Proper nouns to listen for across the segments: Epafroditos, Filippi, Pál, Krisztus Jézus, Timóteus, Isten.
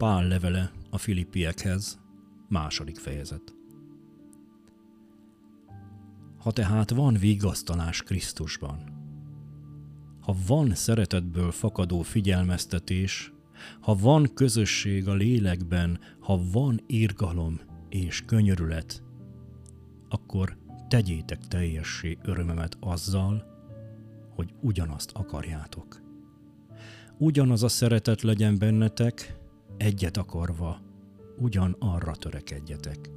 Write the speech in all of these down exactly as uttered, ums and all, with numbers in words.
Pál levele a Filippiekhez, második fejezet. Ha tehát van vigasztalás Krisztusban, ha van szeretetből fakadó figyelmeztetés, ha van közösség a lélekben, ha van irgalom és könyörület, akkor tegyétek teljessé örömömet azzal, hogy ugyanazt akarjátok. Ugyanaz a szeretet legyen bennetek, egyet akarva, ugyanarra törekedjetek.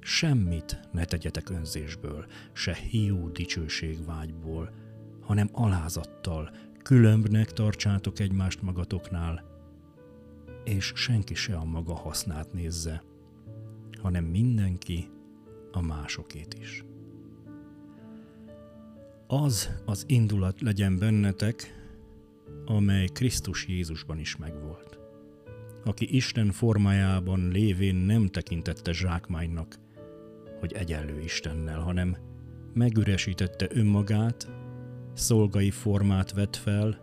Semmit ne tegyetek önzésből, se hiú dicsőségvágyból, hanem alázattal, különbnek tartsátok egymást magatoknál, és senki se a maga hasznát nézze, hanem mindenki a másokét is. Az az indulat legyen bennetek, amely Krisztus Jézusban is megvolt, aki Isten formájában lévén nem tekintette zsákmánynak, hogy egyenlő Istennel, hanem megüresítette önmagát, szolgai formát vett fel,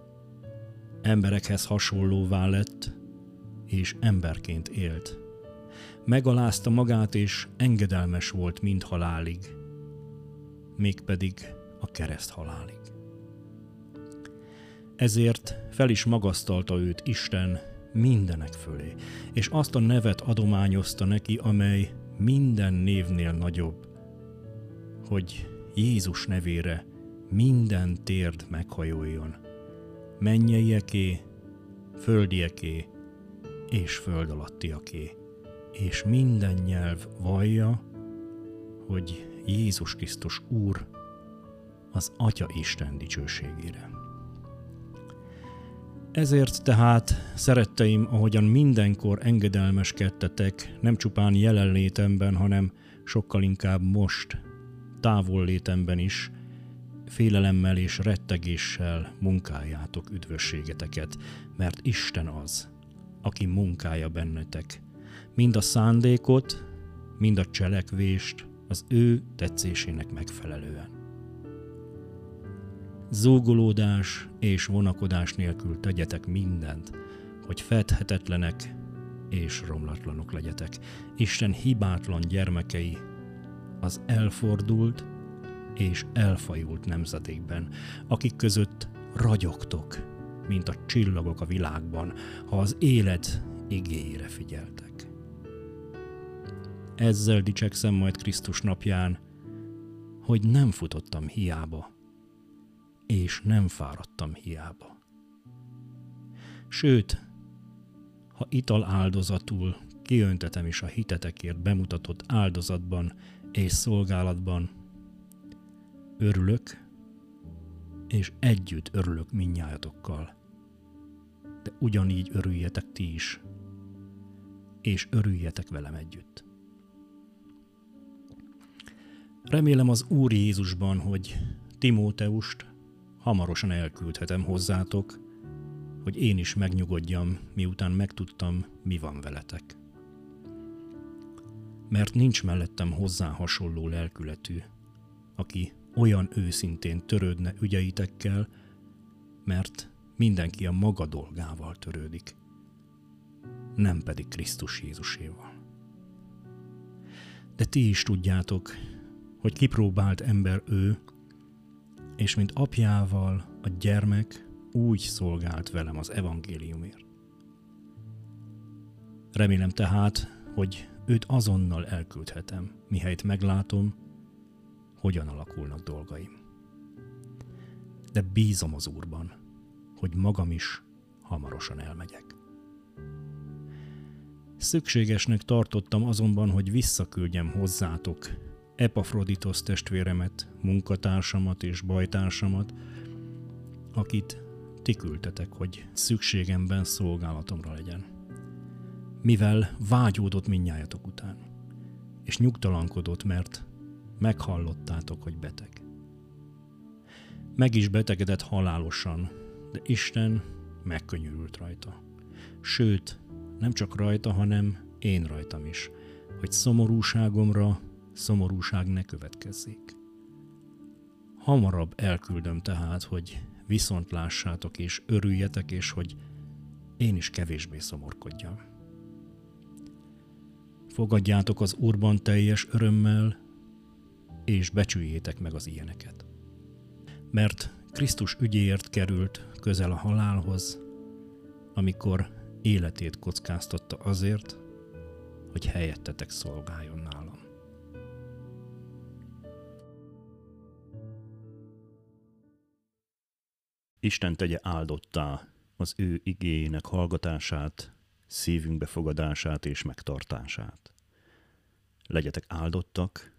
emberekhez hasonlóvá lett, és emberként élt. Megalázta magát, és engedelmes volt mind halálig, mégpedig a kereszt halálig. Ezért fel is magasztalta őt Isten mindenek fölé, és azt a nevet adományozta neki, amely minden névnél nagyobb, hogy Jézus nevére minden térd meghajoljon, mennyeieké, földieké és föld alattiaké, és minden nyelv vallja, hogy Jézus Krisztus Úr az Atya Isten dicsőségére. Ezért tehát, szeretteim, ahogyan mindenkor engedelmeskedtetek, nem csupán jelenlétemben, hanem sokkal inkább most, távollétemben is, félelemmel és rettegéssel munkáljátok üdvösségeteket, mert Isten az, aki munkálja bennetek, mind a szándékot, mind a cselekvést az ő tetszésének megfelelően. Zúgolódás és vonakodás nélkül tegyetek mindent, hogy fedhetetlenek és romlatlanok legyetek, Isten hibátlan gyermekei az elfordult és elfajult nemzedékben, akik között ragyogtok, mint a csillagok a világban, ha az élet igéjére figyeltek. Ezzel dicsekszem majd Krisztus napján, hogy nem futottam hiába, és nem fáradtam hiába. Sőt, ha ital áldozatul kiöntetem is a hitetekért bemutatott áldozatban és szolgálatban, örülök, és együtt örülök mindnyájatokkal, de ugyanígy örüljetek ti is, és örüljetek velem együtt. Remélem az Úr Jézusban, hogy Timóteust hamarosan elküldhetem hozzátok, hogy én is megnyugodjam, miután megtudtam, mi van veletek. Mert nincs mellettem hozzá hasonló lelkületű, aki olyan őszintén törődne ügyeitekkel, mert mindenki a maga dolgával törődik, nem pedig Krisztus Jézuséval. De ti is tudjátok, hogy kipróbált ember ő, és mint apjával a gyermek úgy szolgált velem az evangéliumért. Remélem tehát, hogy őt azonnal elküldhetem, mihelyt meglátom, hogyan alakulnak dolgaim. De bízom az Úrban, hogy magam is hamarosan elmegyek. Szükségesnek tartottam azonban, hogy visszaküldjem hozzátok Epafroditos testvéremet, munkatársamat és bajtársamat, akit ti küldtetek, hogy szükségemben szolgálatomra legyen. Mivel vágyódott mindnyájatok után, és nyugtalankodott, mert meghallottátok, hogy beteg. Meg is betegedett halálosan, de Isten megkönyörült rajta. Sőt, nem csak rajta, hanem én rajtam is, hogy szomorúságomra szomorúság ne következzék. Hamarabb elküldöm tehát, hogy viszontlássátok és örüljetek, és hogy én is kevésbé szomorkodjam. Fogadjátok az Úrban teljes örömmel, és becsüljétek meg az ilyeneket. Mert Krisztus ügyéért került közel a halálhoz, amikor életét kockáztatta azért, hogy helyettetek szolgáljon nálam. Isten tegye áldottá az ő igéjének hallgatását, szívünk befogadását és megtartását. Legyetek áldottak,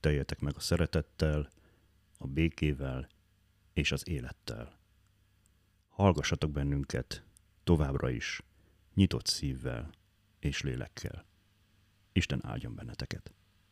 teljetek meg a szeretettel, a békével és az élettel. Hallgassatok bennünket továbbra is, nyitott szívvel és lélekkel. Isten áldjon benneteket!